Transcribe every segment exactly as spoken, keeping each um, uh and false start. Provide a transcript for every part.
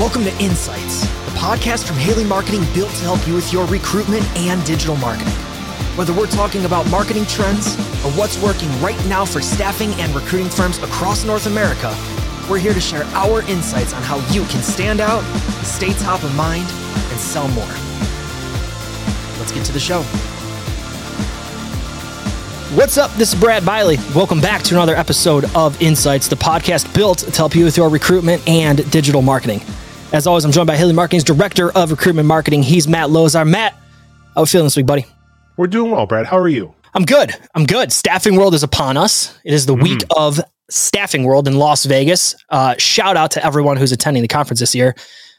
Welcome to Insights, the podcast from Haley Marketing built to help you with your recruitment and digital marketing. Whether we're talking about marketing trends or what's working right now for staffing and recruiting firms across North America, we're here to share our insights on how you can stand out, stay top of mind, and sell more. Let's get to the show. What's up? This is Brad Bailey. Welcome back to another episode of Insights, the podcast built to help you with your recruitment and digital marketing. As always, I'm joined by Haley Marketing's Director of Recruitment Marketing. He's Matt Lozar. Matt, how are you feeling this week, buddy? We're doing well, Brad. How are you? I'm good. I'm good. Staffing World is upon us. It is the mm. week of Staffing World in Las Vegas. Uh, shout out to everyone who's attending the conference this year.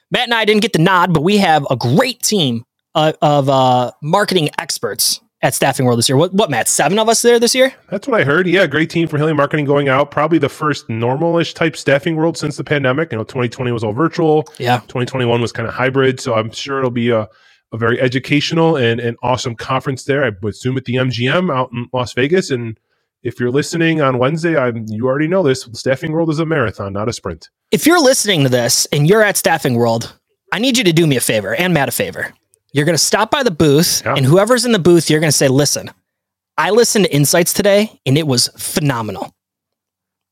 Matt and I didn't get the nod, but we have a great team uh, of uh, marketing experts at Staffing World this year. What, what, Matt, seven of us there this year? That's what I heard. Yeah, great team from Haley Marketing going out. Probably the first normal-ish type Staffing World since the pandemic. You know, twenty twenty was all virtual. Yeah. twenty twenty-one was kind of hybrid, so I'm sure it'll be a, a very educational and, and awesome conference there. I would assume at the M G M out in Las Vegas, and if you're listening on Wednesday, I'm, you already know this, Staffing World is a marathon, not a sprint. If you're listening to this and you're at Staffing World, I need you to do me a favor and Matt a favor. You're going to stop by the booth, yeah. and whoever's in the booth, you're going to say, listen, I listened to Insights today, and it was phenomenal.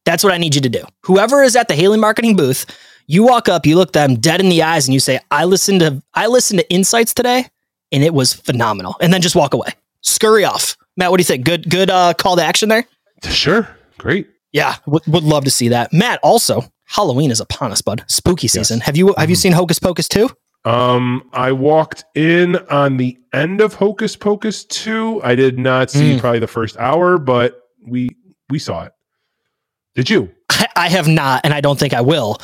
That's what I need you to do. Whoever is at the Haley Marketing booth, you walk up, you look them dead in the eyes, and you say, I listened to I listened to Insights today, and it was phenomenal. And then just walk away. Scurry off. Matt, what do you think? Good good uh, call to action there? Sure. Great. Yeah, w- would love to see that. Matt, also, Halloween is upon us, bud. Spooky season. Yes. Have you have mm-hmm. you seen Hocus Pocus two? Um, I walked in on the end of Hocus Pocus two. I did not see mm. probably the first hour, but we we saw it. Did you? I, I have not, and I don't think I will.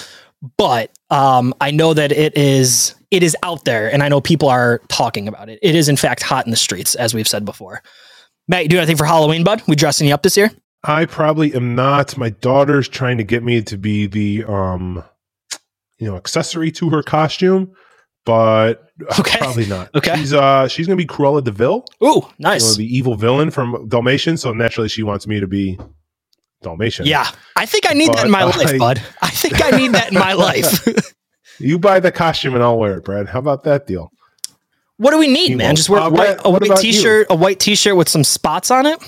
But um, I know that it is it is out there, and I know people are talking about it. It is in fact hot in the streets, as we've said before. Matt, you doing anything for Halloween, bud? We dressing you up this year? I probably am not. My daughter's trying to get me to be the um, you know, accessory to her costume. But okay. probably not. Okay. She's uh she's gonna be Cruella DeVille. Ooh, nice. You know, the evil villain from Dalmatian. So naturally, she wants me to be Dalmatian. Yeah, I think I need but that in my I, life, bud. I think I need that in my life. You buy the costume and I'll wear it, Brad. How about that deal? What do we need, you man? Won't. Just wear uh, white, a white t-shirt, you? a white t-shirt with some spots on it.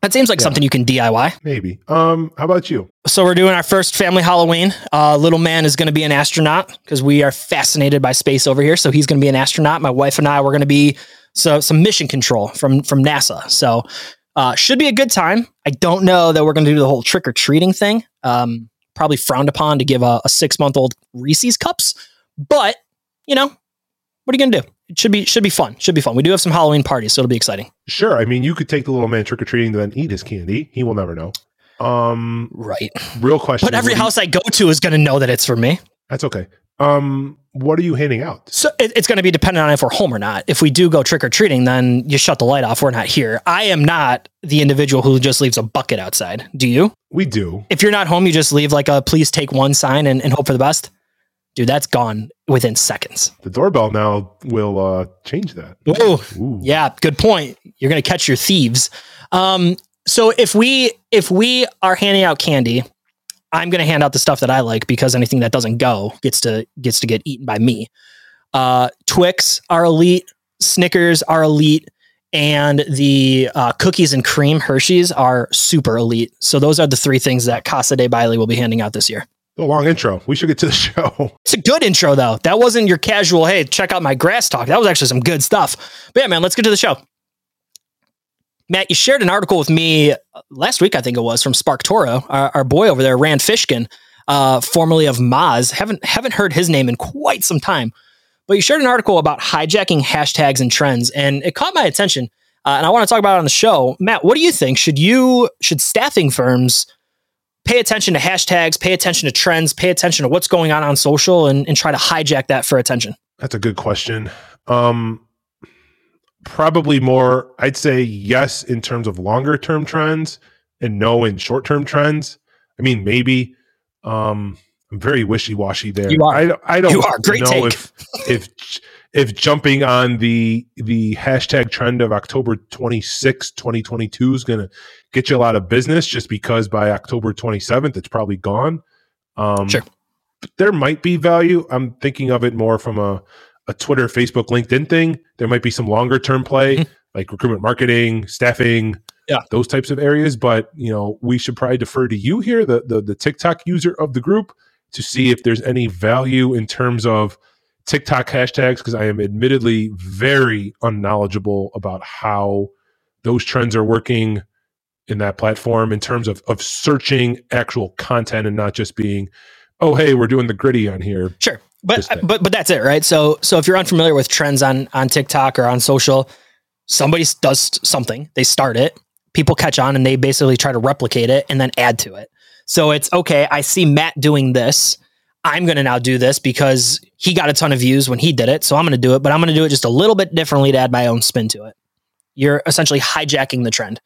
That seems like yeah. something you can D I Y. Maybe. Um, how about you? So we're doing our first family Halloween. Uh, little man is going to be an astronaut because we are fascinated by space over here. So he's going to be an astronaut. My wife and I, we're going to be so some mission control from, from NASA. So uh, should be a good time. I don't know that we're going to do the whole trick or treating thing. Um, probably frowned upon to give a, a six month old Reese's cups, but you know, what are you going to do? It should be should be fun. Should be fun. We do have some Halloween parties, so it'll be exciting. Sure. I mean, you could take the little man trick or treating to then eat his candy. He will never know. Um, right. Real question. But every house you, I go to is going to know that it's for me. That's okay. Um, what are you handing out? So it, it's going to be dependent on if we're home or not. If we do go trick or treating, then you shut the light off. We're not here. I am not the individual who just leaves a bucket outside. Do you? We do. If you're not home, you just leave like a please take one sign and, and hope for the best. Dude, that's gone within seconds. The doorbell now will uh, change that. Ooh. Ooh. Yeah, good point. You're going to catch your thieves. Um, so if we if we are handing out candy, I'm going to hand out the stuff that I like because anything that doesn't go gets to gets to get eaten by me. Uh, Twix are elite, Snickers are elite, and the uh, cookies and cream Hershey's are super elite. So those are the three things that Casa de Baile will be handing out this year. A long intro. We should get to the show. It's a good intro, though. That wasn't your casual, hey, check out my grass talk. That was actually some good stuff. But yeah, man, let's get to the show. Matt, you shared an article with me last week, I think it was, from SparkToro, our, our boy over there, Rand Fishkin, uh, formerly of Moz. Haven't haven't heard his name in quite some time. But you shared an article about hijacking hashtags and trends, and it caught my attention, uh, and I want to talk about it on the show. Matt, what do you think? Should you should staffing firms pay attention to hashtags, pay attention to trends, pay attention to what's going on on social and, and try to hijack that for attention? That's a good question. Um, probably more, I'd say yes, in terms of longer term trends and no in short term trends. I mean, maybe um, I'm very wishy-washy there. You are. I, I don't you are. Great know take. if, if, if jumping on the, the hashtag trend of October twenty-sixth, twenty twenty-two is going to get you a lot of business just because by October twenty-seventh, it's probably gone. Um, sure. There might be value. I'm thinking of it more from a, a Twitter, Facebook, LinkedIn thing. There might be some longer term play, mm-hmm. like recruitment marketing, staffing, yeah, those types of areas. But you know, we should probably defer to you here, the, the the TikTok user of the group, to see if there's any value in terms of TikTok hashtags, because I am admittedly very unknowledgeable about how those trends are working in that platform in terms of of searching actual content and not just being, oh, hey, we're doing the gritty on here. Sure. But but but that's it, right? So so if you're unfamiliar with trends on on TikTok or on social, somebody does something, they start it, people catch on, and they basically try to replicate it and then add to it. So it's, okay, I see Matt doing this. I'm going to now do this because he got a ton of views when he did it, so I'm going to do it, but I'm going to do it just a little bit differently to add my own spin to it. You're essentially hijacking the trend.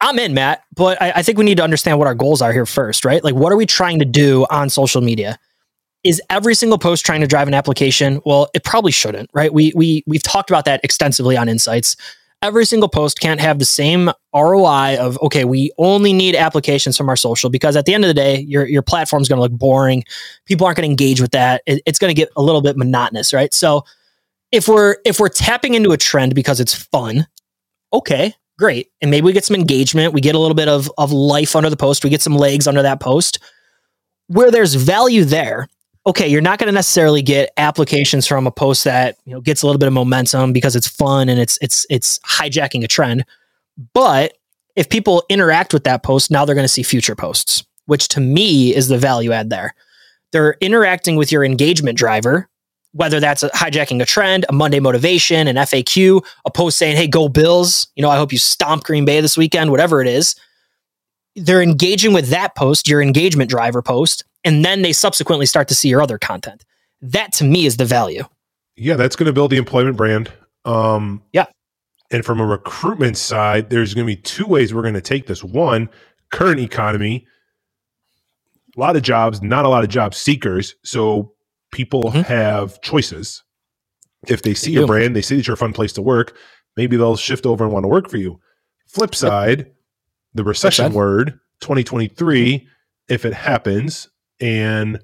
I'm in, Matt, but I, I think we need to understand what our goals are here first, right? Like, what are we trying to do on social media? Is every single post trying to drive an application? Well, it probably shouldn't, right? We, we, we've talked about that extensively on Insights. Every single post can't have the same R O I of, okay, we only need applications from our social, because at the end of the day, your, your platform is going to look boring. People aren't going to engage with that. It, it's going to get a little bit monotonous, right? So if we're, if we're tapping into a trend because it's fun, okay, great. And maybe we get some engagement. We get a little bit of, of life under the post. We get some legs under that post. Where there's value there, okay, you're not going to necessarily get applications from a post that, you know, gets a little bit of momentum because it's fun and it's it's it's hijacking a trend. But if people interact with that post, now they're going to see future posts, which to me is the value add there. They're interacting with your engagement driver, whether that's a hijacking a trend, a Monday motivation, an F A Q, a post saying, hey, go Bills, you know, I hope you stomp Green Bay this weekend, whatever it is. They're engaging with that post, your engagement driver post, and then they subsequently start to see your other content. That to me is the value. Yeah, that's going to build the employment brand. Um, yeah. And from a recruitment side, there's going to be two ways we're going to take this. One, current economy, a lot of jobs, not a lot of job seekers. So people mm-hmm. have choices. If they see they a brand, they see that you're a fun place to work, maybe they'll shift over and want to work for you. Flip side, the recession word, twenty twenty-three, if it happens, and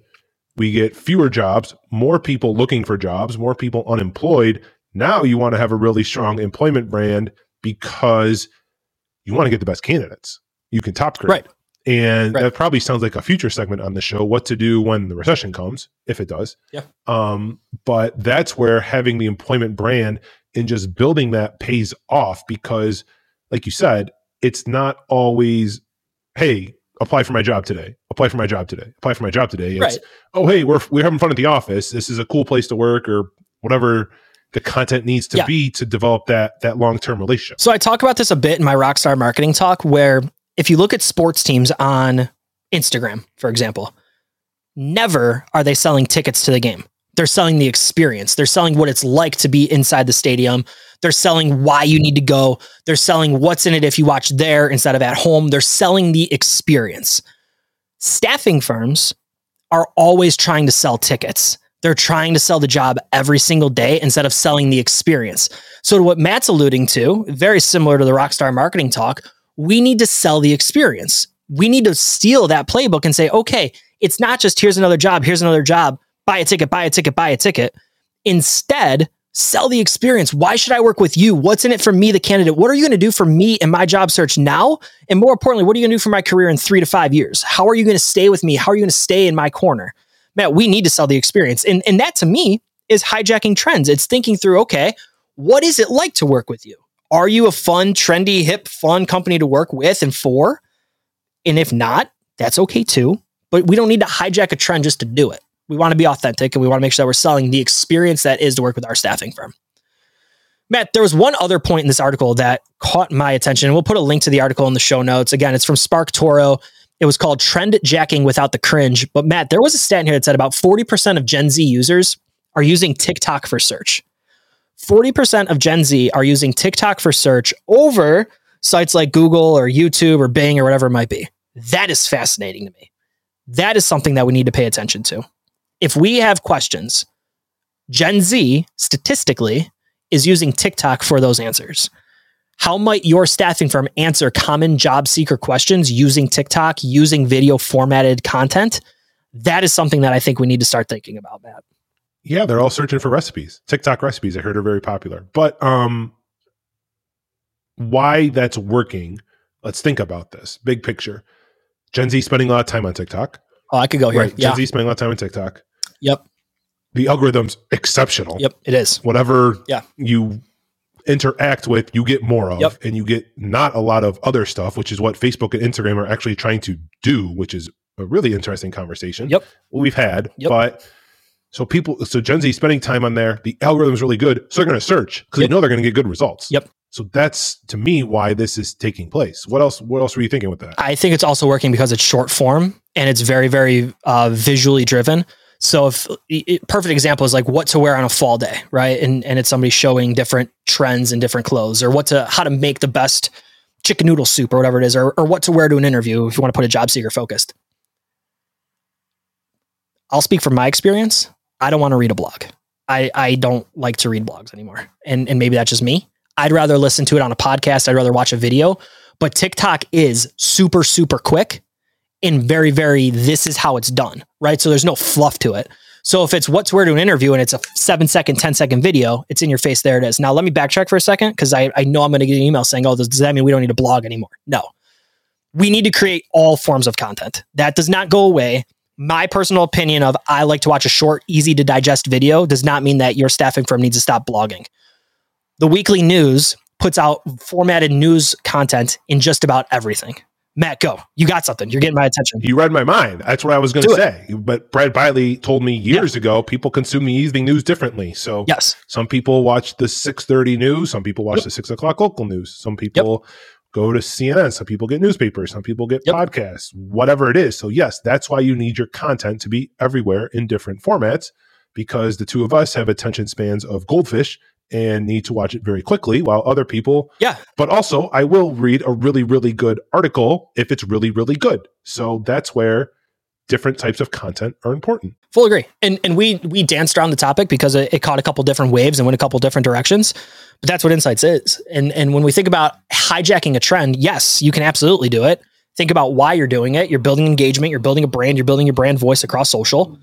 we get fewer jobs, more people looking for jobs, more people unemployed. Now you want to have a really strong employment brand because you want to get the best candidates. You can top grade. Right. And right. that probably sounds like a future segment on the show, what to do when the recession comes, if it does. Yeah. Um, but that's where having the employment brand and just building that pays off because, like you said, it's not always, hey, apply for my job today, apply for my job today, apply for my job today. It's, right. oh, hey, we're we're having fun at the office. This is a cool place to work, or whatever the content needs to yeah. be to develop that that long-term relationship. So I talk about this a bit in my Rockstar Marketing Talk, where if you look at sports teams on Instagram, for example, never are they selling tickets to the game. They're selling the experience. They're selling what it's like to be inside the stadium. They're selling why you need to go. They're selling what's in it if you watch there instead of at home. They're selling the experience. Staffing firms are always trying to sell tickets. They're trying to sell the job every single day instead of selling the experience. So to what Matt's alluding to, very similar to the Rockstar Marketing Talk, we need to sell the experience. We need to steal that playbook and say, okay, it's not just here's another job, here's another job, buy a ticket, buy a ticket, buy a ticket. Instead, sell the experience. Why should I work with you? What's in it for me, the candidate? What are you going to do for me in my job search now? And more importantly, what are you going to do for my career in three to five years? How are you going to stay with me? How are you going to stay in my corner? Matt, we need to sell the experience. And, and that to me is hijacking trends. It's thinking through, okay, what is it like to work with you? Are you a fun, trendy, hip, fun company to work with and for? And if not, that's okay too. But we don't need to hijack a trend just to do it. We want to be authentic, and we want to make sure that we're selling the experience that is to work with our staffing firm. Matt, there was one other point in this article that caught my attention, and we'll put a link to the article in the show notes. Again, it's from SparkToro. It was called Trend Jacking Without the Cringe. But Matt, there was a stat in here that said about forty percent of Gen Z users are using TikTok for search. forty percent of Gen Z are using TikTok for search over sites like Google or YouTube or Bing or whatever it might be. That is fascinating to me. That is something that we need to pay attention to. If we have questions, Gen Z statistically is using TikTok for those answers. How might your staffing firm answer common job seeker questions using TikTok, using video formatted content? that is something that I think we need to start thinking about, Matt. Yeah, they're all searching for recipes. TikTok recipes, I heard, are very popular. But um, why that's working, let's think about this. Big picture. Gen Z spending a lot of time on TikTok. Oh, I could go here. Right. Yeah. Gen Z spending a lot of time on TikTok. Yep. The algorithm's exceptional. Yep, it is. Whatever yeah. you interact with, you get more of, yep. and you get not a lot of other stuff, which is what Facebook and Instagram are actually trying to do, which is a really interesting conversation yep. we've had. Yep. But so people, so Gen Z spending time on there, the algorithm is really good. So they're going to search because yep. they know they're going to get good results. Yep. So that's, to me, why this is taking place. What else, what else were you thinking with that? I think it's also working because it's short form and it's very, very uh, visually driven. So if it, perfect example is like what to wear on a fall day, right? And and it's somebody showing different trends and different clothes, or what to how to make the best chicken noodle soup or whatever it is, or or what to wear to an interview if you want to put a job seeker focused. I'll speak from my experience. I don't want to read a blog. I, I don't like to read blogs anymore. And and maybe that's just me. I'd rather listen to it on a podcast. I'd rather watch a video. But TikTok is super, super quick. In very, very, this is how it's done, right? So there's no fluff to it. So if it's what to wear to an interview and it's a seven second, ten second video, it's in your face. There it is. Now let me backtrack for a second, because I, I know I'm going to get an email saying, oh, does that mean we don't need a blog anymore? No, we need to create all forms of content. That does not go away. My personal opinion of I like to watch a short, easy to digest video does not mean that your staffing firm needs to stop blogging. The weekly news puts out formatted news content in just about everything. Matt, go. You got something. You're getting my attention. You read my mind. That's what I was going to say. It. But Brad Bailey told me years yeah. ago, people consume the evening news differently. So yes. some people watch the six thirty news. Some people watch yep. the six o'clock local news. Some people yep. go to C N N. Some people get newspapers. Some people get yep. podcasts, whatever it is. So yes, that's why you need your content to be everywhere in different formats, because the two of us have attention spans of goldfish and need to watch it very quickly, while other people, yeah. but also I will read a really, really good article if it's really, really good. So that's where different types of content are important. Full agree. And and we we danced around the topic because it, it caught a couple different waves and went a couple different directions, but that's what Insights is. And and when we think about hijacking a trend, yes, you can absolutely do it. Think about why you're doing it. You're building engagement, you're building a brand, you're building your brand voice across social.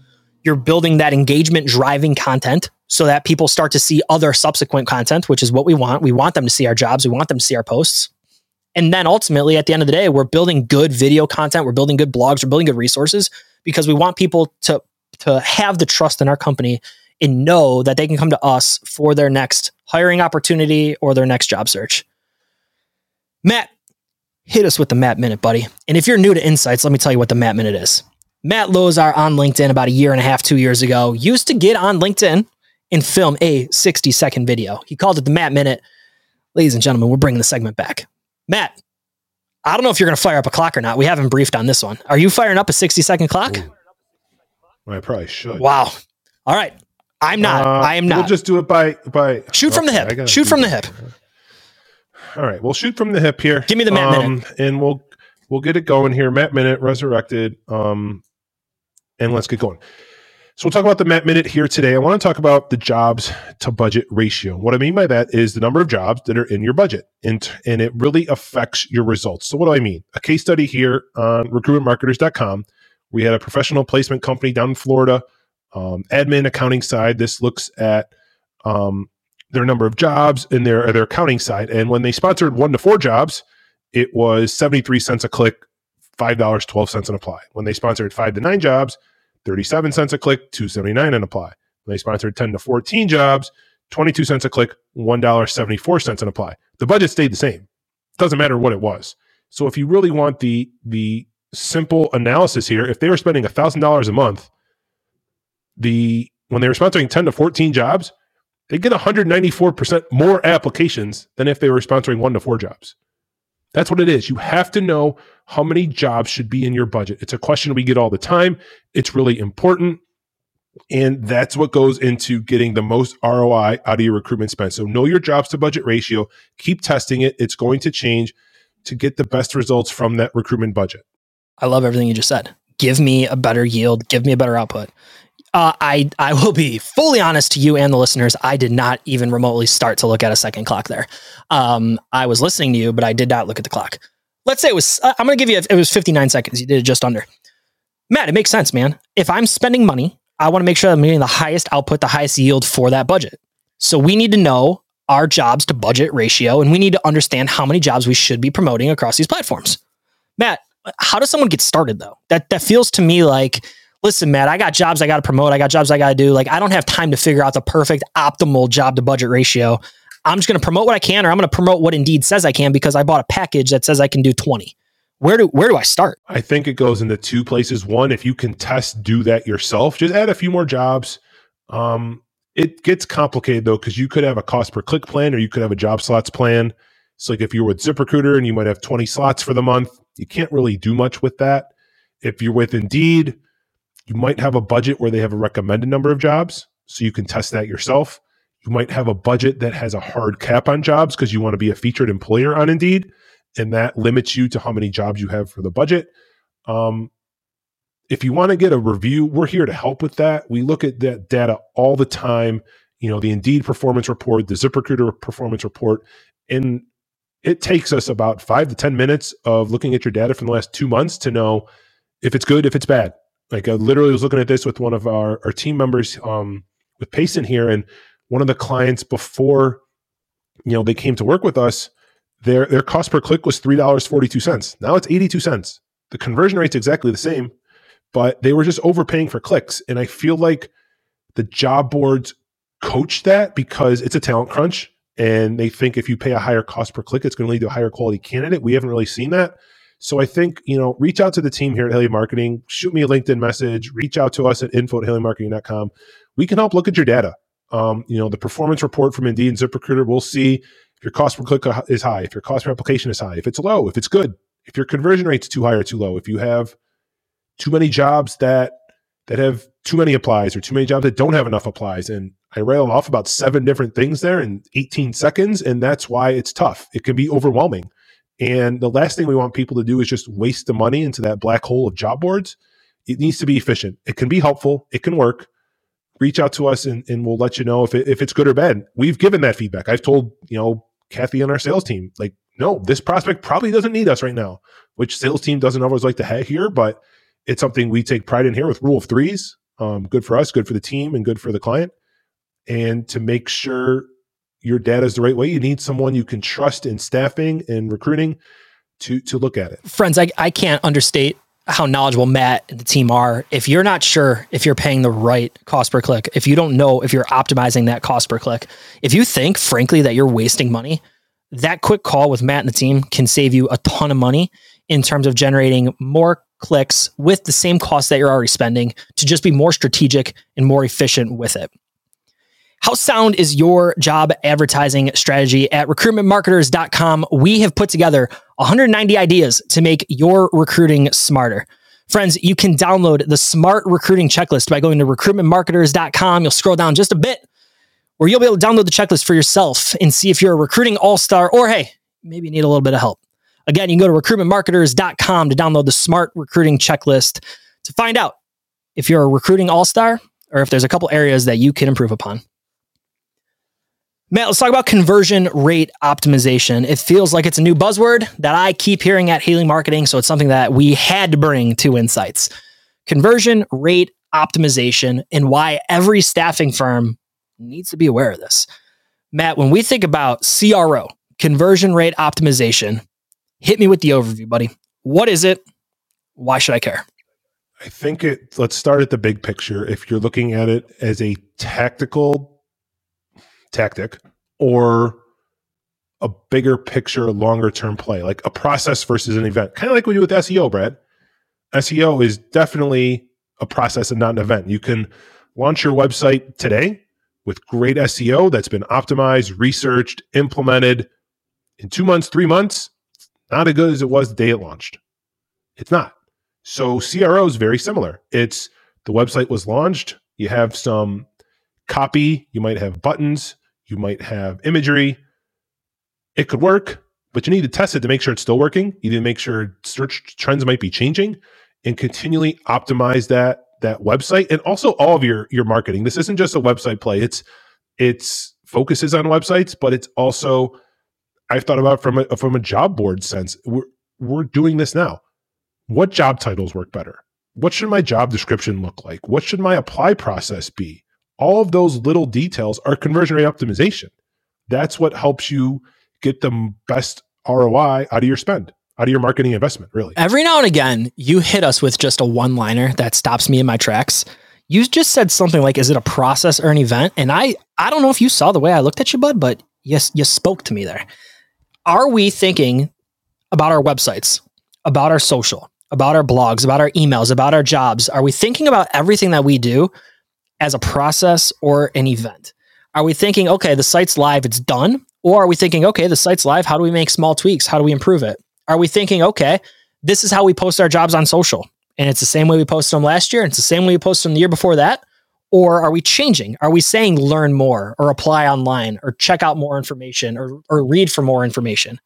You're building that engagement driving content so that people start to see other subsequent content, which is what we want. We want them to see our jobs. We want them to see our posts. And then ultimately, at the end of the day, we're building good video content. We're building good blogs. We're building good resources because we want people to, to have the trust in our company and know that they can come to us for their next hiring opportunity or their next job search. Matt, hit us with the Matt Minute, buddy. And if you're new to Insights, let me tell you what the Matt Minute is. Matt Lozar on LinkedIn about a year and a half, two years ago, used to get on LinkedIn and film a sixty second video. He called it the Matt Minute. Ladies and gentlemen, we're bringing the segment back. Matt, I don't know if you're going to fire up a clock or not. We haven't briefed on this one. Are you firing up a sixty second clock? Ooh. I probably should. Wow. All right. I'm not. Uh, I am not. We'll just do it by... by shoot from okay, the hip. Shoot from the hip. All right. We'll shoot from the hip here. Give me the Matt um, Minute. And we'll we'll get it going here. Matt Minute, resurrected. Um, and let's get going. So we'll talk about the Matt Minute here today. I want to talk about the jobs to budget ratio. What I mean by that is the number of jobs that are in your budget, and, and it really affects your results. So what do I mean? A case study here on recruitment marketers dot com. We had a professional placement company down in Florida, um, admin accounting side. This looks at um, their number of jobs and their, their accounting side. And when they sponsored one to four jobs, it was seventy-three cents a click, five dollars, twelve cents an apply. When they sponsored five to nine jobs, thirty-seven cents a click, two dollars and seventy-nine cents an apply. When they sponsored ten to fourteen jobs, twenty-two cents a click, one dollar, seventy-four cents an apply. The budget stayed the same. Doesn't matter what it was. So if you really want the, the simple analysis here, if they were spending one thousand dollars a month, the when they were sponsoring ten to fourteen jobs, they'd get one hundred ninety-four percent more applications than if they were sponsoring one to four jobs. That's what it is. You have to know how many jobs should be in your budget. It's a question we get all the time. It's really important. And that's what goes into getting the most R O I out of your recruitment spend. So know your jobs to budget ratio. Keep testing it. It's going to change to get the best results from that recruitment budget. I love everything you just said. Give me a better yield. Give me a better output. Uh, I, I will be fully honest to you and the listeners. I did not even remotely start to look at a second clock there. Um, I was listening to you, but I did not look at the clock. Let's say it was, I'm going to give you, a, it was fifty-nine seconds. You did it just under. Matt, it makes sense, man. If I'm spending money, I want to make sure I'm getting the highest output, the highest yield for that budget. So we need to know our jobs to budget ratio, and we need to understand how many jobs we should be promoting across these platforms. Matt, how does someone get started though? That that feels to me like, listen, Matt, I got jobs I got to promote. I got jobs I got to do. Like, I don't have time to figure out the perfect optimal job to budget ratio. I'm just going to promote what I can, or I'm going to promote what Indeed says I can because I bought a package that says I can do twenty. Where do where do I start? I think it goes into two places. One, if you can test, do that yourself. Just add a few more jobs. Um, it gets complicated though, because you could have a cost per click plan, or you could have a job slots plan. So like if you're with ZipRecruiter and you might have twenty slots for the month, you can't really do much with that. If you're with Indeed, you might have a budget where they have a recommended number of jobs, so you can test that yourself. You might have a budget that has a hard cap on jobs because you want to be a featured employer on Indeed, and that limits you to how many jobs you have for the budget. Um, if you want to get a review, we're here to help with that. We look at that data all the time. You know, the Indeed performance report, the ZipRecruiter performance report, and it takes us about five to ten minutes of looking at your data from the last two months to know if it's good, if it's bad. Like I literally was looking at this with one of our, our team members um, with Payson here, and one of the clients before, you know, they came to work with us, Their their cost per click was three dollars and forty-two cents. Now it's eighty-two cents. The conversion rate's exactly the same, but they were just overpaying for clicks. And I feel like the job boards coach that because it's a talent crunch, and they think if you pay a higher cost per click, it's going to lead to a higher quality candidate. We haven't really seen that. So I think, you know, reach out to the team here at Haley Marketing. Shoot me a LinkedIn message. Reach out to us at info at haley marketing dot com. We can help look at your data. Um, you know, the performance report from Indeed and ZipRecruiter, we'll see if your cost per click is high, if your cost per application is high, if it's low, if it's good, if your conversion rate's too high or too low, if you have too many jobs that that have too many applies or too many jobs that don't have enough applies. And I railed off about seven different things there in eighteen seconds, and that's why it's tough. It can be overwhelming. And the last thing we want people to do is just waste the money into that black hole of job boards. It needs to be efficient. It can be helpful. It can work. Reach out to us, and, and we'll let you know if it, if it's good or bad. We've given that feedback. I've told, you know, Kathy and our sales team, like, no, this prospect probably doesn't need us right now, which sales team doesn't always like to have here, but it's something we take pride in here with rule of threes. Um, good for us, good for the team, and good for the client. And to make sure your data is the right way, you need someone you can trust in staffing and recruiting to to look at it. Friends, I, I can't understate how knowledgeable Matt and the team are. If you're not sure if you're paying the right cost per click, if you don't know if you're optimizing that cost per click, if you think, frankly, that you're wasting money, that quick call with Matt and the team can save you a ton of money in terms of generating more clicks with the same cost that you're already spending to just be more strategic and more efficient with it. How sound is your job advertising strategy? At recruitment marketers dot com, we have put together one hundred ninety ideas to make your recruiting smarter. Friends, you can download the Smart Recruiting Checklist by going to recruitment marketers dot com. You'll scroll down just a bit, where you'll be able to download the checklist for yourself and see if you're a recruiting all-star, or hey, maybe you need a little bit of help. Again, you can go to recruitment marketers dot com to download the Smart Recruiting Checklist to find out if you're a recruiting all-star or if there's a couple areas that you can improve upon. Matt, let's talk about conversion rate optimization. It feels like it's a new buzzword that I keep hearing at Haley Marketing, so it's something that we had to bring to Insights. Conversion rate optimization, and why every staffing firm needs to be aware of this. Matt, when we think about C R O, conversion rate optimization, hit me with the overview, buddy. What is it? Why should I care? I think it, let's start at the big picture. If you're looking at it as a tactical tactic or a bigger picture, longer term play, like a process versus an event, kind of like we do with S E O, Brad. S E O is definitely a process and not an event. You can launch your website today with great S E O that's been optimized, researched, implemented in two months, three months, not as good as it was the day it launched. It's not. So C R O is very similar. It's the website was launched. You have some copy. You might have buttons. You might have imagery. It could work, but you need to test it to make sure it's still working. You need to make sure search trends might be changing, and continually optimize that that website and also all of your your marketing. This isn't just a website play. It's it's focuses on websites, but it's also, I've thought about from a from a job board sense. We're we're doing this now. What job titles work better? What should my job description look like? What should my apply process be? All of those little details are conversion rate optimization. That's what helps you get the best R O I out of your spend, out of your marketing investment, really. Every now and again, you hit us with just a one-liner that stops me in my tracks. You just said something like, is it a process or an event? And I, I don't know if you saw the way I looked at you, bud, but yes, you spoke to me there. Are we thinking about our websites, about our social, about our blogs, about our emails, about our jobs? Are we thinking about everything that we do as a process or an event? Are we thinking, okay, the site's live, it's done? Or are we thinking, okay, the site's live, how do we make small tweaks? How do we improve it? Are we thinking, okay, this is how we post our jobs on social, and it's the same way we posted them last year, and it's the same way we posted them the year before that? Or are we changing? Are we saying learn more, or apply online, or check out more information, or, or read for more information?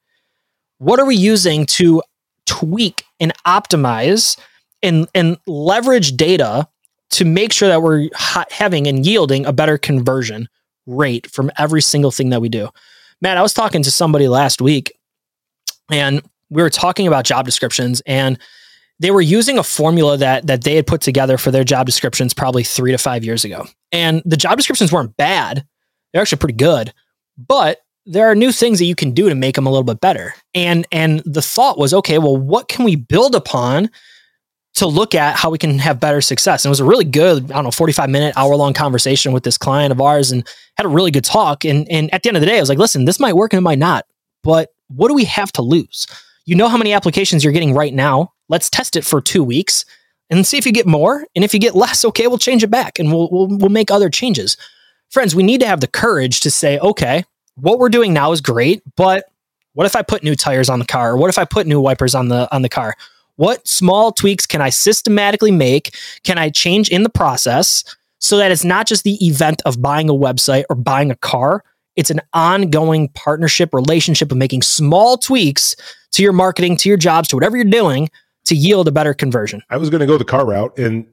What are we using to tweak and optimize and, and leverage data to make sure that we're ha- having and yielding a better conversion rate from every single thing that we do? Matt, I was talking to somebody last week, and we were talking about job descriptions, and they were using a formula that that they had put together for their job descriptions probably three to five years ago. And the job descriptions weren't bad. They're actually pretty good, but there are new things that you can do to make them a little bit better. And and the thought was, okay, well, what can we build upon to look at how we can have better success? And it was a really good, I don't know, forty-five minute, hour long conversation with this client of ours, and had a really good talk. And, and at the end of the day, I was like, listen, this might work and it might not, but what do we have to lose? You know how many applications you're getting right now. Let's test it for two weeks and see if you get more. And if you get less, okay, we'll change it back, and we'll, we'll, we'll make other changes. Friends, we need to have the courage to say, okay, what we're doing now is great, but what if I put new tires on the car? What if I put new wipers on the, on the car? What small tweaks can I systematically make? Can I change in the process so that it's not just the event of buying a website or buying a car? It's an ongoing partnership, relationship of making small tweaks to your marketing, to your jobs, to whatever you're doing to yield a better conversion. I was going to go the car route, and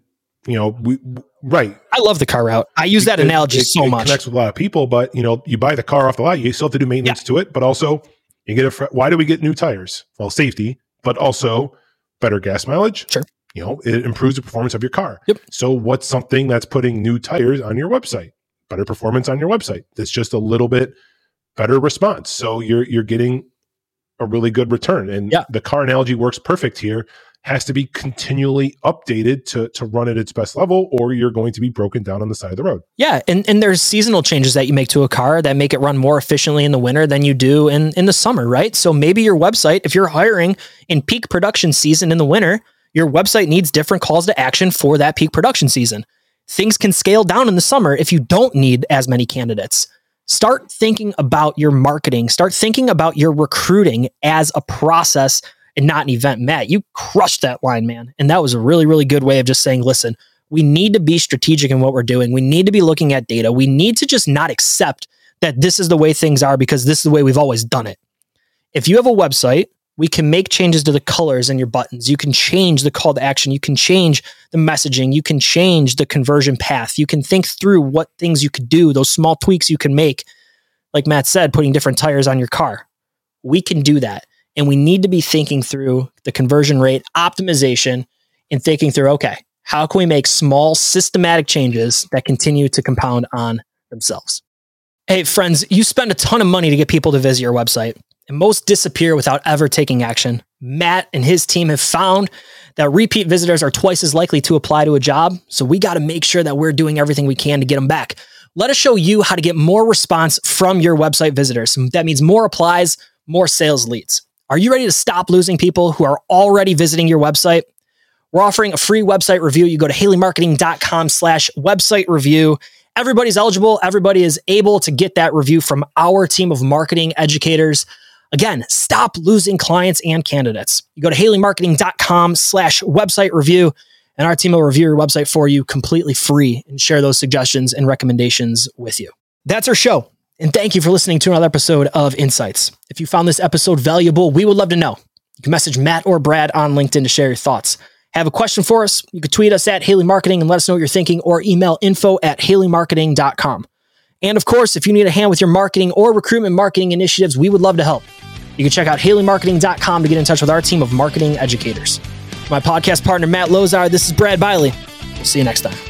you know, we, right. I love the car route. I use that it, analogy it, so it much. It connects with a lot of people, but you know, you buy the car off the lot, you still have to do maintenance yeah. to it, but also you get a, fr- why do we get new tires? Well, safety, but also better gas mileage. Sure. You know, it improves the performance of your car. Yep. So what's something that's putting new tires on your website? Better performance on your website. That's just a little bit better response. So you're, you're getting a really good return. And yeah. the car analogy works perfect here. Has to be continually updated to to run at its best level, or you're going to be broken down on the side of the road. Yeah. And, and there's seasonal changes that you make to a car that make it run more efficiently in the winter than you do in, in the summer, right? So maybe your website, if you're hiring in peak production season in the winter, your website needs different calls to action for that peak production season. Things can scale down in the summer if you don't need as many candidates. Start thinking about your marketing. Start thinking about your recruiting as a process and not an event. Matt, you crushed that line, man. And that was a really, really good way of just saying, listen, we need to be strategic in what we're doing. We need to be looking at data. We need to just not accept that this is the way things are because this is the way we've always done it. If you have a website, we can make changes to the colors in your buttons. You can change the call to action. You can change the messaging. You can change the conversion path. You can think through what things you could do, those small tweaks you can make. Like Matt said, putting different tires on your car. We can do that. And we need to be thinking through the conversion rate optimization and thinking through, okay, how can we make small systematic changes that continue to compound on themselves? Hey, friends, you spend a ton of money to get people to visit your website, and most disappear without ever taking action. Matt and his team have found that repeat visitors are twice as likely to apply to a job, so we got to make sure that we're doing everything we can to get them back. Let us show you how to get more response from your website visitors. That means more applies, more sales leads. Are you ready to stop losing people who are already visiting your website? We're offering a free website review. You go to haley marketing dot com slash website review. Everybody's eligible. Everybody is able to get that review from our team of marketing educators. Again, stop losing clients and candidates. You go to haley marketing dot com slash website review, and our team will review your website for you completely free and share those suggestions and recommendations with you. That's our show. And thank you for listening to another episode of Insights. If you found this episode valuable, we would love to know. You can message Matt or Brad on LinkedIn to share your thoughts. Have a question for us? You can tweet us at Haley Marketing and let us know what you're thinking, or email info at haley marketing dot com. And of course, if you need a hand with your marketing or recruitment marketing initiatives, we would love to help. You can check out haley marketing dot com to get in touch with our team of marketing educators. my podcast partner, Matt Lozar. This is Brad Bailey. We'll see you next time.